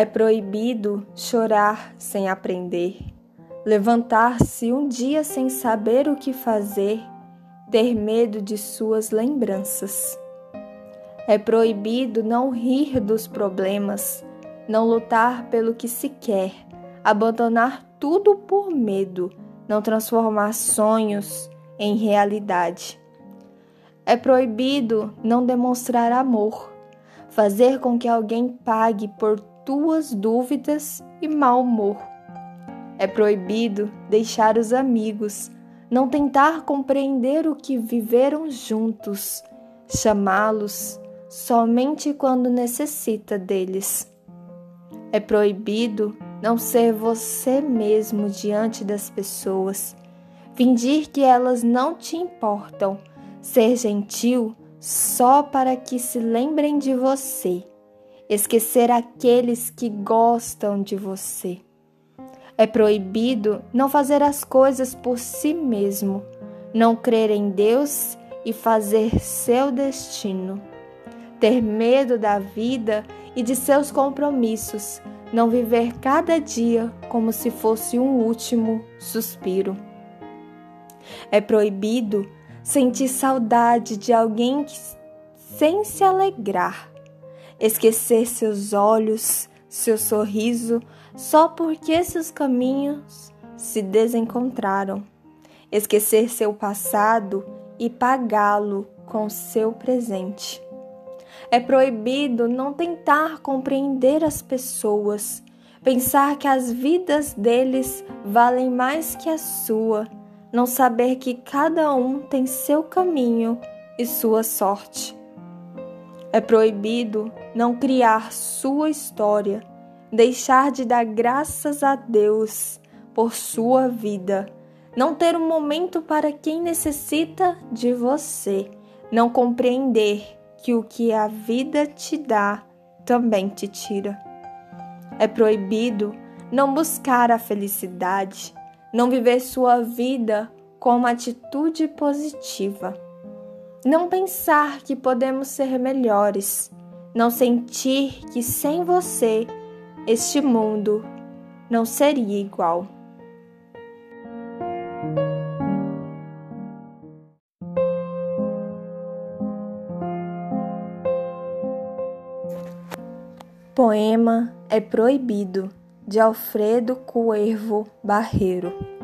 É proibido chorar sem aprender, levantar-se um dia sem saber o que fazer, ter medo de suas lembranças. É proibido não rir dos problemas, não lutar pelo que se quer, abandonar tudo por medo, não transformar sonhos em realidade. É proibido não demonstrar amor, fazer com que alguém pague por tuas dúvidas e mau humor. É proibido deixar os amigos, não tentar compreender o que viveram juntos, chamá-los somente quando necessita deles. É proibido não ser você mesmo diante das pessoas, fingir que elas não te importam, ser gentil só para que se lembrem de você, esquecer aqueles que gostam de você. É proibido não fazer as coisas por si mesmo, não crer em Deus e fazer seu destino. Ter medo da vida e de seus compromissos, não viver cada dia como se fosse um último suspiro. É proibido sentir saudade de alguém sem se alegrar, esquecer seus olhos, seu sorriso, só porque seus caminhos se desencontraram, esquecer seu passado e pagá-lo com seu presente. É proibido não tentar compreender as pessoas, pensar que as vidas deles valem mais que a sua, não saber que cada um tem seu caminho e sua sorte. É proibido não criar sua história, deixar de dar graças a Deus por sua vida, não ter um momento para quem necessita de você, não compreender que o que a vida te dá também te tira. É proibido não buscar a felicidade, não viver sua vida com uma atitude positiva, não pensar que podemos ser melhores, não sentir que sem você este mundo não seria igual. Poema É Proibido, de Alfredo Cuervo Barreiro.